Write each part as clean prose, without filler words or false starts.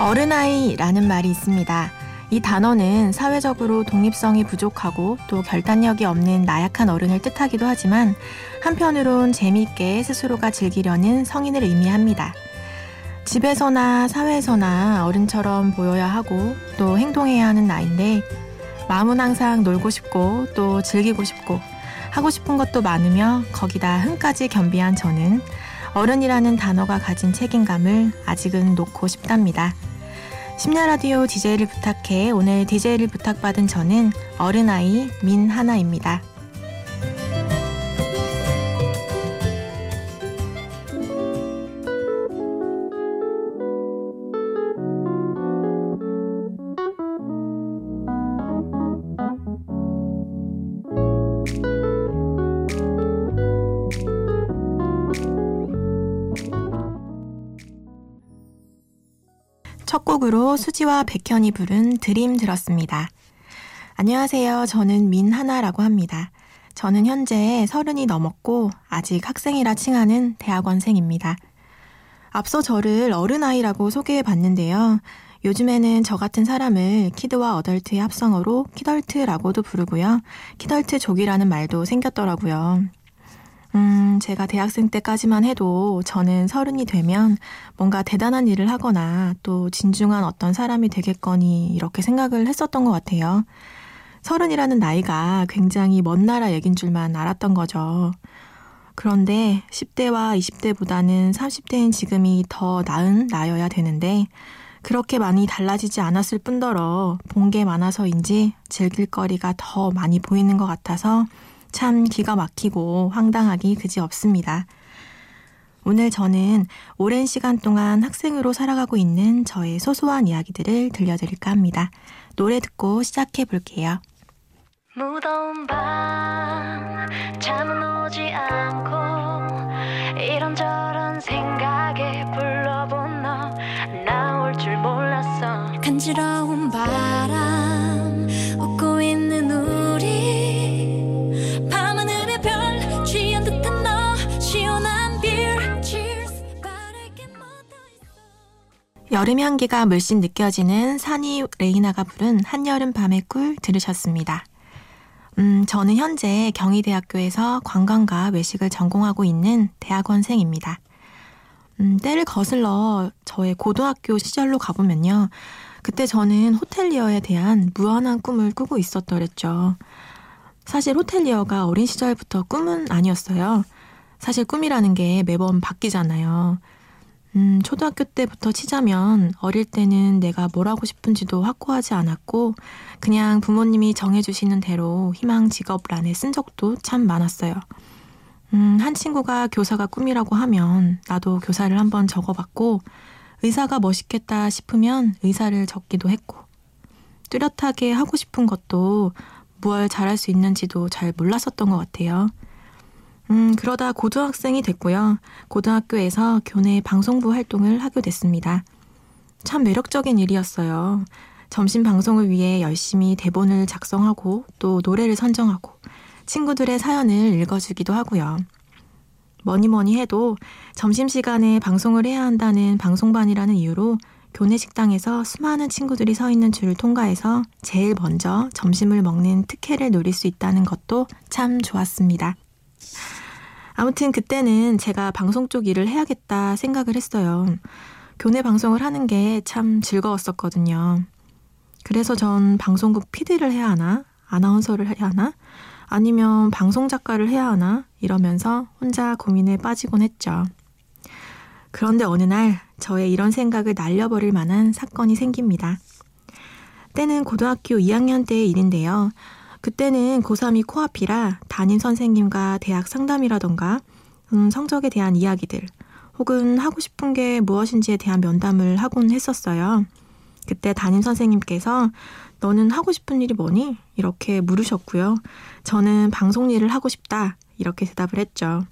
어른아이라는 말이 있습니다. 이 단어는 사회적으로 독립성이 부족하고 또 결단력이 없는 나약한 어른을 뜻하기도 하지만 한편으론 재미있게 스스로가 즐기려는 성인을 의미합니다. 집에서나 사회에서나 어른처럼 보여야 하고 또 행동해야 하는 나이인데 마음은 항상 놀고 싶고 또 즐기고 싶고 하고 싶은 것도 많으며 거기다 흥까지 겸비한 저는 어른이라는 단어가 가진 책임감을 아직은 놓고 싶답니다. 심야 라디오 DJ를 부탁해 오늘 DJ를 부탁받은 저는 어른아이 민하나입니다. 첫 곡으로 수지와 백현이 부른 드림 들었습니다. 안녕하세요. 저는 민하나라고 합니다. 저는 현재 30이 넘었고 아직 학생이라 칭하는 대학원생입니다. 앞서 저를 어른아이라고 소개해봤는데요. 요즘에는 저 같은 사람을 키드와 어덜트의 합성어로 키덜트라고도 부르고요. 키덜트족이라는 말도 생겼더라고요. 제가 대학생 때까지만 해도 저는 30이 되면 뭔가 대단한 일을 하거나 또 진중한 어떤 사람이 되겠거니 이렇게 생각을 했었던 것 같아요. 30이라는 나이가 굉장히 먼 나라 얘긴 줄만 알았던 거죠. 그런데 10대와 20대보다는 30대인 지금이 더 나은 나여야 되는데 그렇게 많이 달라지지 않았을 뿐더러 본 게 많아서인지 즐길 거리가 더 많이 보이는 것 같아서 참 기가 막히고 황당하기 그지없습니다. 오늘 저는 오랜 시간 동안 학생으로 살아가고 있는 저의 소소한 이야기들을 들려드릴까 합니다. 노래 듣고 시작해 볼게요. 무더운 밤 잠은 오지 않고 이런저런 생각에 불러본 너 나올 줄 몰랐어 간지러운 바람 웃고 있는 우리 여름 향기가 물씬 느껴지는 산이 레이나가 부른 한여름 밤의 꿀 들으셨습니다. 저는 현재 경희대학교에서 관광과 외식을 전공하고 있는 대학원생입니다. 때를 거슬러 저의 고등학교 시절로 가보면요. 그때 저는 호텔리어에 대한 무한한 꿈을 꾸고 있었더랬죠. 사실 호텔리어가 어린 시절부터 꿈은 아니었어요. 사실 꿈이라는 게 매번 바뀌잖아요. 초등학교 때부터 치자면 어릴 때는 내가 뭘 하고 싶은지도 확고하지 않았고 그냥 부모님이 정해주시는 대로 희망 직업란에 쓴 적도 참 많았어요. 한 친구가 교사가 꿈이라고 하면 나도 교사를 한번 적어봤고 의사가 멋있겠다 싶으면 의사를 적기도 했고 뚜렷하게 하고 싶은 것도 뭘 잘할 수 있는지도 잘 몰랐었던 것 같아요. 그러다 고등학생이 됐고요. 고등학교에서 교내 방송부 활동을 하게 됐습니다. 참 매력적인 일이었어요. 점심 방송을 위해 열심히 대본을 작성하고 또 노래를 선정하고 친구들의 사연을 읽어주기도 하고요. 뭐니뭐니 해도 점심시간에 방송을 해야 한다는 방송반이라는 이유로 교내 식당에서 수많은 친구들이 서 있는 줄을 통과해서 제일 먼저 점심을 먹는 특혜를 노릴 수 있다는 것도 참 좋았습니다. 아무튼 그때는 제가 방송 쪽 일을 해야겠다 생각을 했어요. 교내 방송을 하는 게 참 즐거웠었거든요. 그래서 전 방송국 PD를 해야 하나? 아나운서를 해야 하나? 아니면 방송 작가를 해야 하나? 이러면서 혼자 고민에 빠지곤 했죠. 그런데 어느 날 저의 이런 생각을 날려버릴 만한 사건이 생깁니다. 때는 고등학교 2학년 때의 일인데요. 그때는 고3이 코앞이라 담임 선생님과 대학 상담이라던가 성적에 대한 이야기들 혹은 하고 싶은 게 무엇인지에 대한 면담을 하곤 했었어요. 그때 담임 선생님께서 너는 하고 싶은 일이 뭐니? 이렇게 물으셨고요. 저는 방송 일을 하고 싶다 이렇게 대답을 했죠.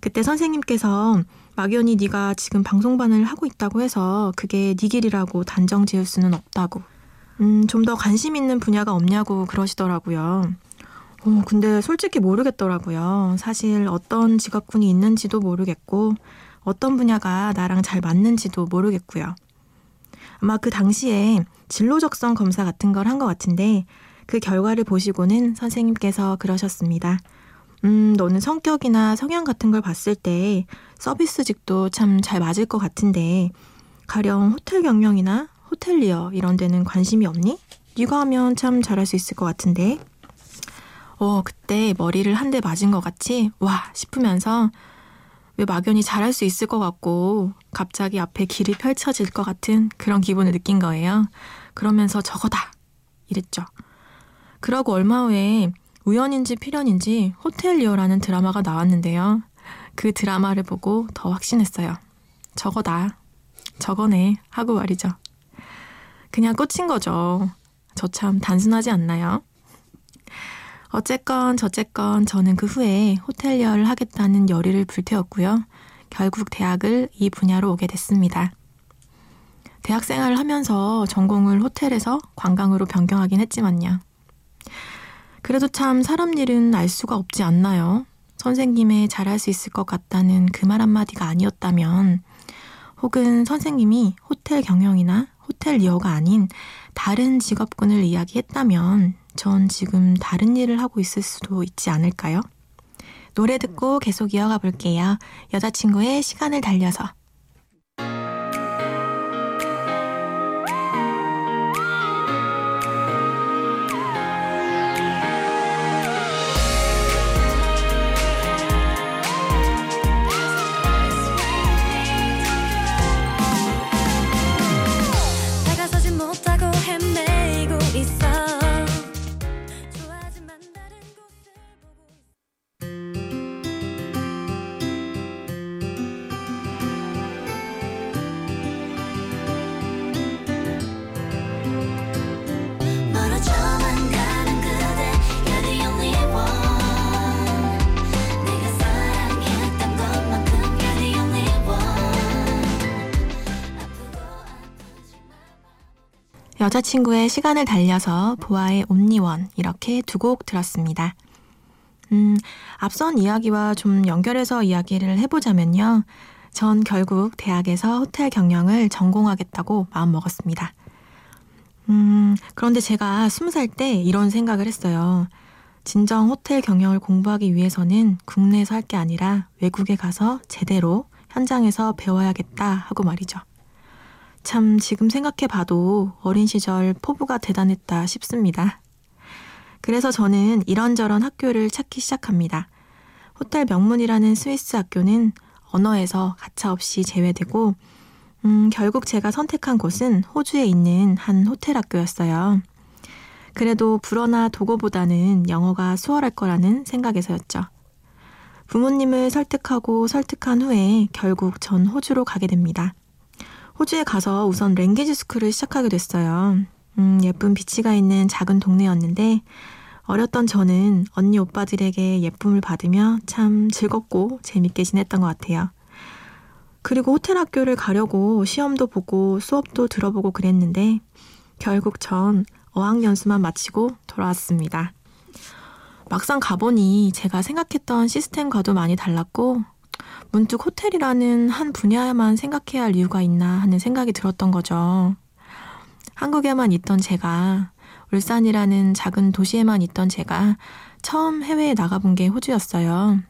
그때 선생님께서 막연히 네가 지금 방송반을 하고 있다고 해서 그게 네 길이라고 단정 지을 수는 없다고 좀 더 관심 있는 분야가 없냐고 그러시더라고요. 근데 솔직히 모르겠더라고요. 사실 어떤 직업군이 있는지도 모르겠고 어떤 분야가 나랑 잘 맞는지도 모르겠고요. 아마 그 당시에 진로적성 검사 같은 걸 한 것 같은데 그 결과를 보시고는 선생님께서 그러셨습니다. 너는 성격이나 성향 같은 걸 봤을 때 서비스직도 참 잘 맞을 것 같은데 가령 호텔 경영이나 호텔리어 이런 데는 관심이 없니? 네가 하면 참 잘할 수 있을 것 같은데. 그때 머리를 한 대 맞은 것 같이 와 싶으면서 왜 막연히 잘할 수 있을 것 같고 갑자기 앞에 길이 펼쳐질 것 같은 그런 기분을 느낀 거예요. 그러면서 저거다 이랬죠. 그러고 얼마 후에 우연인지 필연인지 호텔리어라는 드라마가 나왔는데요. 그 드라마를 보고 더 확신했어요. 저거다. 저거네 하고 말이죠. 그냥 꽂힌 거죠. 저 참 단순하지 않나요? 어쨌건 저쨌건 저는 그 후에 호텔리어를 하겠다는 열의를 불태웠고요. 결국 대학을 이 분야로 오게 됐습니다. 대학 생활을 하면서 전공을 호텔에서 관광으로 변경하긴 했지만요. 그래도 참 사람 일은 알 수가 없지 않나요? 선생님의 잘할 수 있을 것 같다는 그 말 한마디가 아니었다면 혹은 선생님이 호텔 경영이나 호텔리어가 아닌 다른 직업군을 이야기했다면 전 지금 다른 일을 하고 있을 수도 있지 않을까요? 노래 듣고 계속 이어가 볼게요. 여자친구의 시간을 달려서. 여자친구의 시간을 달려서 보아의 온리원 이렇게 두 곡 들었습니다. 앞선 이야기와 좀 연결해서 이야기를 해보자면요. 전 결국 대학에서 호텔 경영을 전공하겠다고 마음먹었습니다. 그런데 제가 20살 때 이런 생각을 했어요. 진정 호텔 경영을 공부하기 위해서는 국내에서 할 게 아니라 외국에 가서 제대로 현장에서 배워야겠다 하고 말이죠. 참 지금 생각해봐도 어린 시절 포부가 대단했다 싶습니다. 그래서 저는 이런저런 학교를 찾기 시작합니다. 호텔 명문이라는 스위스 학교는 언어에서 가차없이 제외되고 결국 제가 선택한 곳은 호주에 있는 한 호텔 학교였어요. 그래도 불어나 도고보다는 영어가 수월할 거라는 생각에서였죠. 부모님을 설득하고 설득한 후에 결국 전 호주로 가게 됩니다. 호주에 가서 우선 랭귀지 스쿨을 시작하게 됐어요. 예쁜 비치가 있는 작은 동네였는데 어렸던 저는 언니 오빠들에게 예쁨을 받으며 참 즐겁고 재밌게 지냈던 것 같아요. 그리고 호텔 학교를 가려고 시험도 보고 수업도 들어보고 그랬는데 결국 전 어학연수만 마치고 돌아왔습니다. 막상 가보니 제가 생각했던 시스템과도 많이 달랐고 문득 호텔이라는 한 분야에만 생각해야 할 이유가 있나 하는 생각이 들었던 거죠. 한국에만 있던 제가, 울산이라는 작은 도시에만 있던 제가 처음 해외에 나가본 게 호주였어요.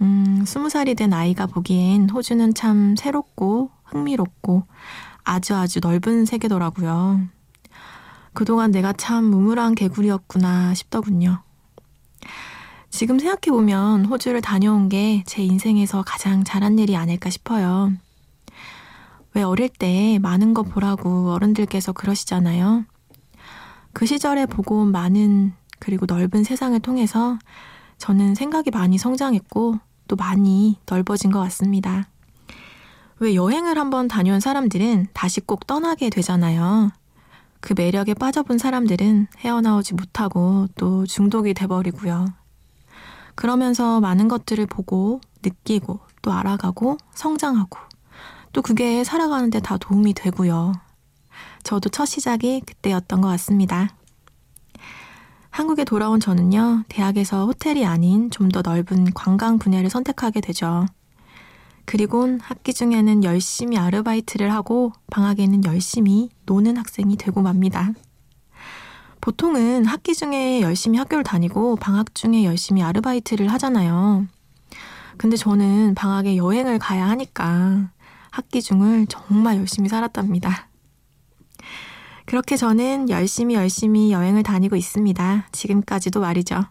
20살이 된 아이가 보기엔 호주는 참 새롭고 흥미롭고 아주 넓은 세계더라고요. 그동안 내가 참 무물한 개구리였구나 싶더군요. 지금 생각해보면 호주를 다녀온 게 제 인생에서 가장 잘한 일이 아닐까 싶어요. 왜 어릴 때 많은 거 보라고 어른들께서 그러시잖아요. 그 시절에 보고 온 많은 그리고 넓은 세상을 통해서 저는 생각이 많이 성장했고 또 많이 넓어진 것 같습니다. 왜 여행을 한번 다녀온 사람들은 다시 꼭 떠나게 되잖아요. 그 매력에 빠져본 사람들은 헤어나오지 못하고 또 중독이 돼버리고요. 그러면서 많은 것들을 보고 느끼고 또 알아가고 성장하고 또 그게 살아가는 데 다 도움이 되고요. 저도 첫 시작이 그때였던 것 같습니다. 한국에 돌아온 저는요. 대학에서 호텔이 아닌 좀 더 넓은 관광 분야를 선택하게 되죠. 그리곤 학기 중에는 열심히 아르바이트를 하고 방학에는 열심히 노는 학생이 되고 맙니다. 보통은 학기 중에 열심히 학교를 다니고 방학 중에 열심히 아르바이트를 하잖아요. 근데 저는 방학에 여행을 가야 하니까 학기 중을 정말 열심히 살았답니다. 그렇게 저는 열심히 여행을 다니고 있습니다. 지금까지도 말이죠.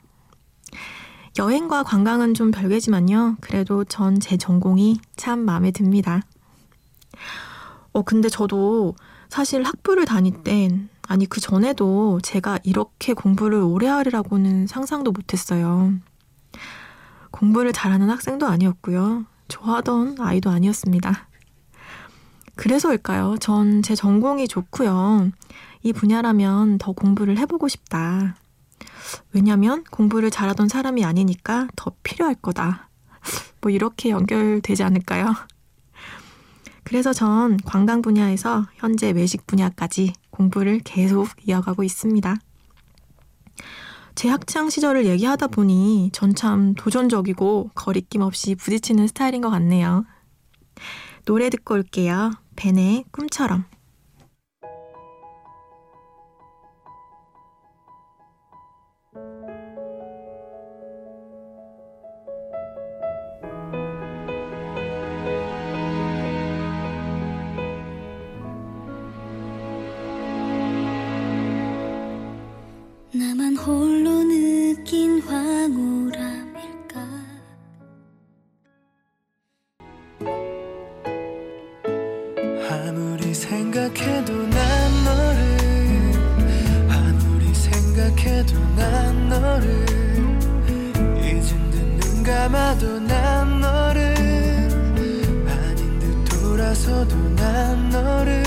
여행과 관광은 좀 별개지만요. 그래도 전 제 전공이 참 마음에 듭니다. 근데 저도 사실 학부를 다닐 땐 그 전에도 제가 이렇게 공부를 오래 하리라고는 상상도 못했어요. 공부를 잘하는 학생도 아니었고요. 좋아하던 아이도 아니었습니다. 그래서일까요? 전 제 전공이 좋고요. 이 분야라면 더 공부를 해보고 싶다. 왜냐면 공부를 잘하던 사람이 아니니까 더 필요할 거다. 이렇게 연결되지 않을까요? 그래서 전 관광 분야에서 현재 외식 분야까지 공부를 계속 이어가고 있습니다. 제 학창 시절을 얘기하다 보니 전 참 도전적이고 거리낌 없이 부딪히는 스타일인 것 같네요. 노래 듣고 올게요. 벤의 꿈처럼. 나만 홀로 느낀 황홀함일까. 아무리 생각해도 난 너를, 아무리 생각해도 난 너를, 잊은 듯 눈 감아도 난 너를, 아닌 듯 돌아서도 난 너를,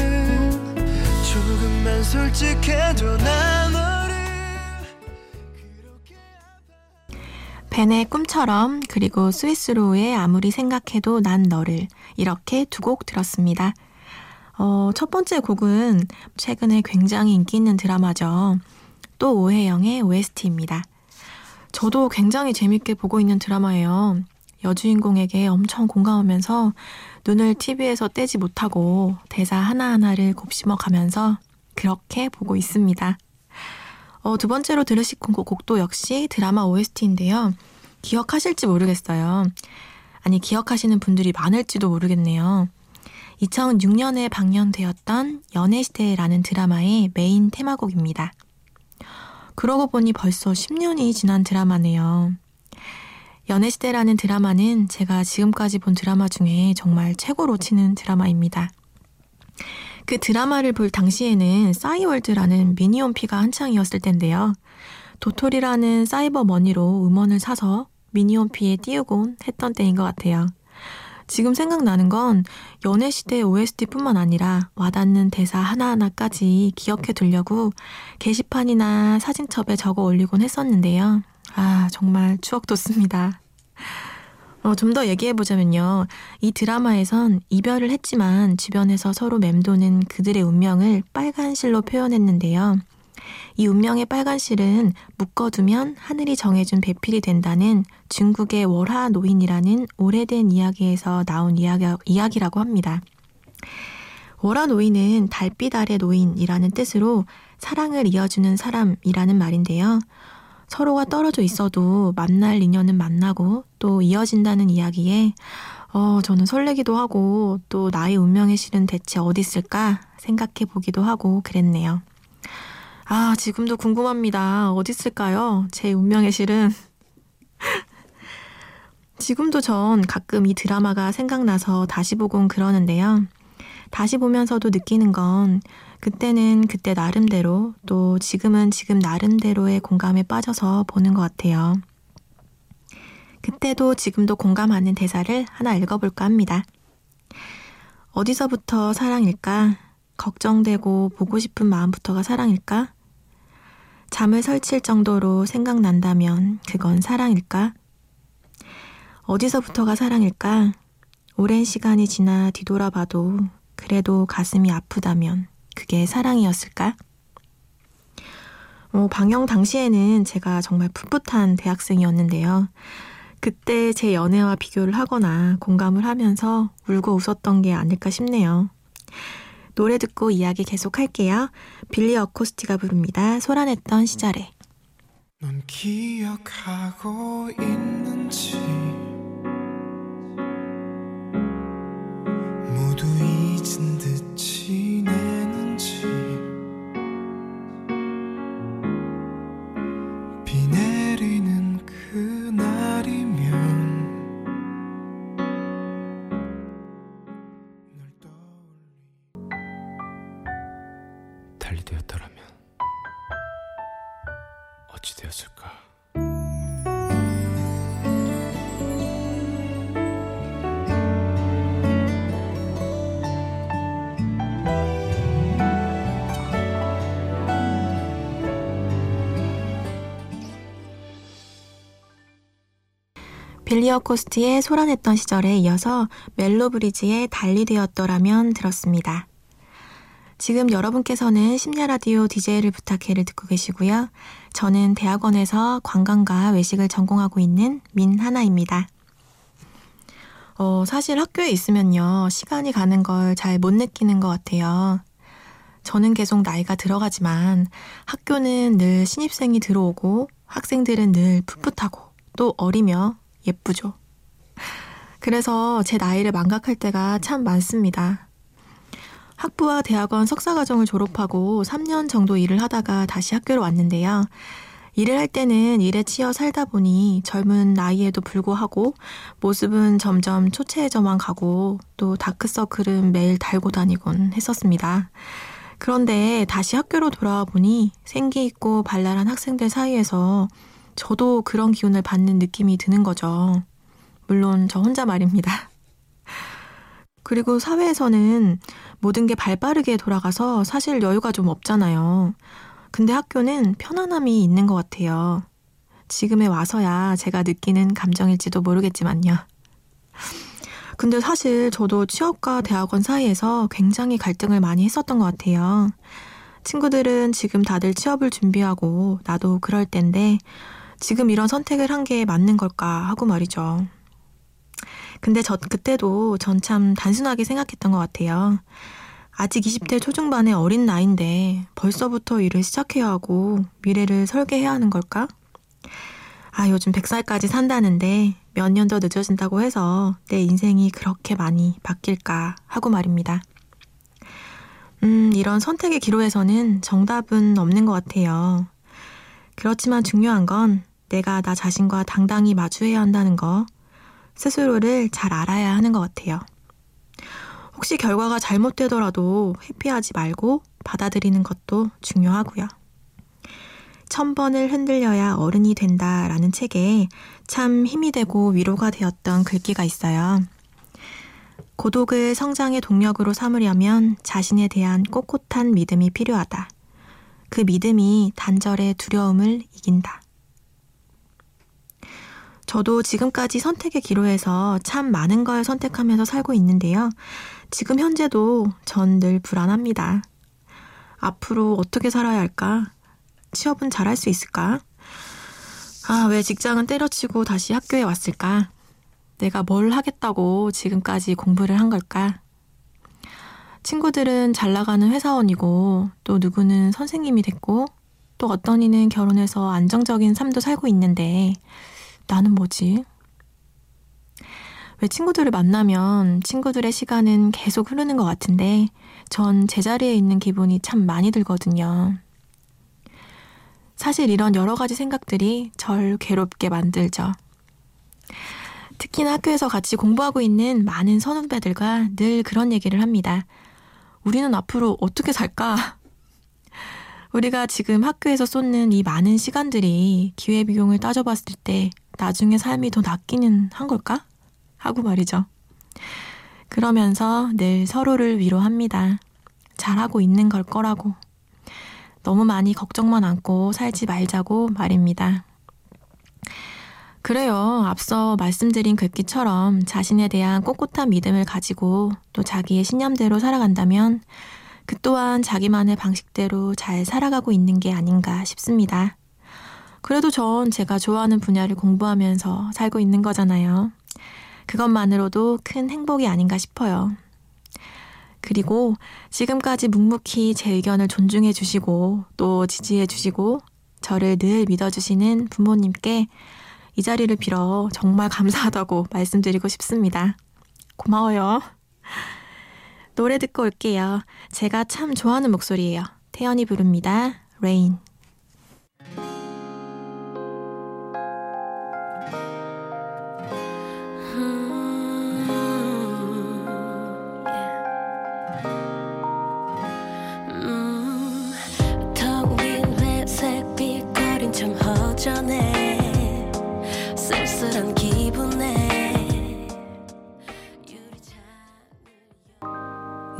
조금만 솔직해도 난 너를. 벤의 꿈처럼, 그리고 스위스로의 아무리 생각해도 난 너를, 이렇게 두 곡 들었습니다. 첫 번째 곡은 최근에 굉장히 인기 있는 드라마죠. 또 오해영의 OST입니다. 저도 굉장히 재밌게 보고 있는 드라마예요. 여주인공에게 엄청 공감하면서 눈을 TV에서 떼지 못하고 대사 하나하나를 곱씹어 가면서 그렇게 보고 있습니다. 두 번째로 들으실 곡도 역시 드라마 OST인데요. 기억하실지 모르겠어요. 기억하시는 분들이 많을지도 모르겠네요. 2006년에 방영되었던 연애시대라는 드라마의 메인 테마곡입니다. 그러고 보니 벌써 10년이 지난 드라마네요. 연애시대라는 드라마는 제가 지금까지 본 드라마 중에 정말 최고로 치는 드라마입니다. 그 드라마를 볼 당시에는 싸이월드라는 미니홈피가 한창이었을 텐데요. 도토리라는 사이버 머니로 음원을 사서 미니홈피에 띄우곤 했던 때인 것 같아요. 지금 생각나는 건 연애시대 OST뿐만 아니라 와닿는 대사 하나하나까지 기억해두려고 게시판이나 사진첩에 적어 올리곤 했었는데요. 정말 추억 돋습니다. 좀 더 얘기해보자면요. 이 드라마에선 이별을 했지만 주변에서 서로 맴도는 그들의 운명을 빨간 실로 표현했는데요. 이 운명의 빨간 실은 묶어두면 하늘이 정해준 배필이 된다는 중국의 월화 노인이라는 오래된 이야기에서 나온 이야기라고 합니다. 월화 노인은 달빛 아래 노인이라는 뜻으로 사랑을 이어주는 사람이라는 말인데요. 서로가 떨어져 있어도 만날 인연은 만나고 또 이어진다는 이야기에 저는 설레기도 하고 또 나의 운명의 실은 대체 어디 있을까 생각해보기도 하고 그랬네요. 지금도 궁금합니다. 어디 있을까요? 제 운명의 실은. 지금도 전 가끔 이 드라마가 생각나서 다시 보곤 그러는데요. 다시 보면서도 느끼는 건 그때는 그때 나름대로 또 지금은 지금 나름대로의 공감에 빠져서 보는 것 같아요. 그때도 지금도 공감하는 대사를 하나 읽어볼까 합니다. 어디서부터 사랑일까? 걱정되고 보고 싶은 마음부터가 사랑일까? 잠을 설칠 정도로 생각난다면 그건 사랑일까? 어디서부터가 사랑일까? 오랜 시간이 지나 뒤돌아봐도 그래도 가슴이 아프다면 그게 사랑이었을까? 방영 당시에는 제가 정말 풋풋한 대학생이었는데요. 그때 제 연애와 비교를 하거나 공감을 하면서 울고 웃었던 게 아닐까 싶네요. 노래 듣고 이야기 계속할게요. 빌리 어코스티가 부릅니다. 소란했던 시절에. 넌 기억하고 있는지 모두 잊은 듯 지내는지 비 내리는 그날이면 널 떠올리 달리되었더라면 어찌 되었을까. 빌리 어코스티의 소란했던 시절에 이어서 멜로 브리지의 달리 되었더라면 들었습니다. 지금 여러분께서는 심야 라디오 DJ를 부탁해를 듣고 계시고요. 저는 대학원에서 관광과 외식을 전공하고 있는 민하나입니다. 사실 학교에 있으면요. 시간이 가는 걸 잘 못 느끼는 것 같아요. 저는 계속 나이가 들어가지만 학교는 늘 신입생이 들어오고 학생들은 늘 풋풋하고 또 어리며 예쁘죠. 그래서 제 나이를 망각할 때가 참 많습니다. 학부와 대학원 석사과정을 졸업하고 3년 정도 일을 하다가 다시 학교로 왔는데요. 일을 할 때는 일에 치여 살다 보니 젊은 나이에도 불구하고 모습은 점점 초췌해져만 가고 또 다크서클은 매일 달고 다니곤 했었습니다. 그런데 다시 학교로 돌아와 보니 생기 있고 발랄한 학생들 사이에서 저도 그런 기운을 받는 느낌이 드는 거죠. 물론 저 혼자 말입니다. 그리고 사회에서는 모든 게 발빠르게 돌아가서 사실 여유가 좀 없잖아요. 근데 학교는 편안함이 있는 것 같아요. 지금에 와서야 제가 느끼는 감정일지도 모르겠지만요. 근데 사실 저도 취업과 대학원 사이에서 굉장히 갈등을 많이 했었던 것 같아요. 친구들은 지금 다들 취업을 준비하고 나도 그럴 텐데 지금 이런 선택을 한 게 맞는 걸까 하고 말이죠. 근데 그때도 전 참 단순하게 생각했던 것 같아요. 아직 20대 초중반의 어린 나이인데 벌써부터 일을 시작해야 하고 미래를 설계해야 하는 걸까? 아, 요즘 100살까지 산다는데 몇 년 더 늦어진다고 해서 내 인생이 그렇게 많이 바뀔까 하고 말입니다. 이런 선택의 기로에서는 정답은 없는 것 같아요. 그렇지만 중요한 건 내가 나 자신과 당당히 마주해야 한다는 거, 스스로를 잘 알아야 하는 것 같아요. 혹시 결과가 잘못되더라도 회피하지 말고 받아들이는 것도 중요하고요. 1000번을 흔들려야 어른이 된다라는 책에 참 힘이 되고 위로가 되었던 글귀가 있어요. 고독을 성장의 동력으로 삼으려면 자신에 대한 꼿꼿한 믿음이 필요하다. 그 믿음이 단절의 두려움을 이긴다. 저도 지금까지 선택의 기로에서 참 많은 걸 선택하면서 살고 있는데요. 지금 현재도 전 늘 불안합니다. 앞으로 어떻게 살아야 할까? 취업은 잘할 수 있을까? 아, 왜 직장은 때려치고 다시 학교에 왔을까? 내가 뭘 하겠다고 지금까지 공부를 한 걸까? 친구들은 잘 나가는 회사원이고 또 누구는 선생님이 됐고 또 어떤 이는 결혼해서 안정적인 삶도 살고 있는데 나는 뭐지? 왜 친구들을 만나면 친구들의 시간은 계속 흐르는 것 같은데 전 제자리에 있는 기분이 참 많이 들거든요. 사실 이런 여러 가지 생각들이 절 괴롭게 만들죠. 특히나 학교에서 같이 공부하고 있는 많은 선후배들과 늘 그런 얘기를 합니다. 우리는 앞으로 어떻게 살까? 우리가 지금 학교에서 쏟는 이 많은 시간들이 기회비용을 따져봤을 때 나중에 삶이 더 낫기는 한 걸까? 하고 말이죠. 그러면서 늘 서로를 위로합니다. 잘하고 있는 걸 거라고. 너무 많이 걱정만 안고 살지 말자고 말입니다. 그래요. 앞서 말씀드린 글귀처럼 자신에 대한 꼿꼿한 믿음을 가지고 또 자기의 신념대로 살아간다면 그 또한 자기만의 방식대로 잘 살아가고 있는 게 아닌가 싶습니다. 그래도 전 제가 좋아하는 분야를 공부하면서 살고 있는 거잖아요. 그것만으로도 큰 행복이 아닌가 싶어요. 그리고 지금까지 묵묵히 제 의견을 존중해 주시고 또 지지해 주시고 저를 늘 믿어주시는 부모님께 이 자리를 빌어 정말 감사하다고 말씀드리고 싶습니다. 고마워요. 노래 듣고 올게요. 제가 참 좋아하는 목소리예요. 태연이 부릅니다. 레인.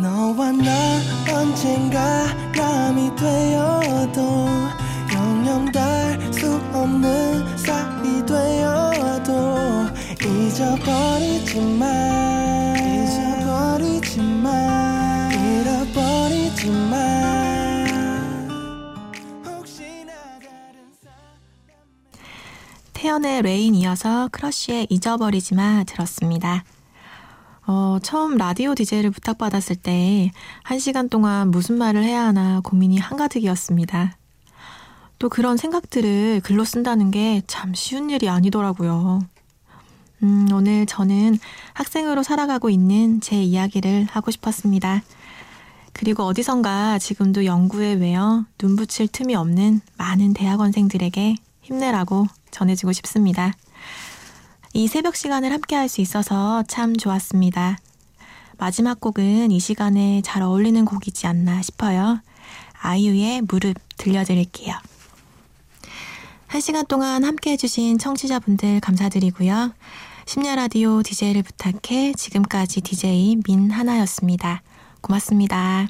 너와 나 언젠가 남이 되어도 영영 닿을 수 없는 사이 되어도 잊어버리지 마 잃어버리지 마 혹시나 다른 사람. 태연의 레인 이어서 크러쉬의 잊어버리지 마 들었습니다. 처음 라디오 DJ를 부탁받았을 때 1시간 동안 무슨 말을 해야 하나 고민이 한가득이었습니다. 또 그런 생각들을 글로 쓴다는 게 참 쉬운 일이 아니더라고요. 오늘 저는 학생으로 살아가고 있는 제 이야기를 하고 싶었습니다. 그리고 어디선가 지금도 연구에 외어 눈 붙일 틈이 없는 많은 대학원생들에게 힘내라고 전해주고 싶습니다. 이 새벽 시간을 함께할 수 있어서 참 좋았습니다. 마지막 곡은 이 시간에 잘 어울리는 곡이지 않나 싶어요. 아이유의 무릎 들려드릴게요. 1시간 동안 함께해 주신 청취자분들 감사드리고요. 심야 라디오 DJ를 부탁해 지금까지 DJ 민하나였습니다. 고맙습니다.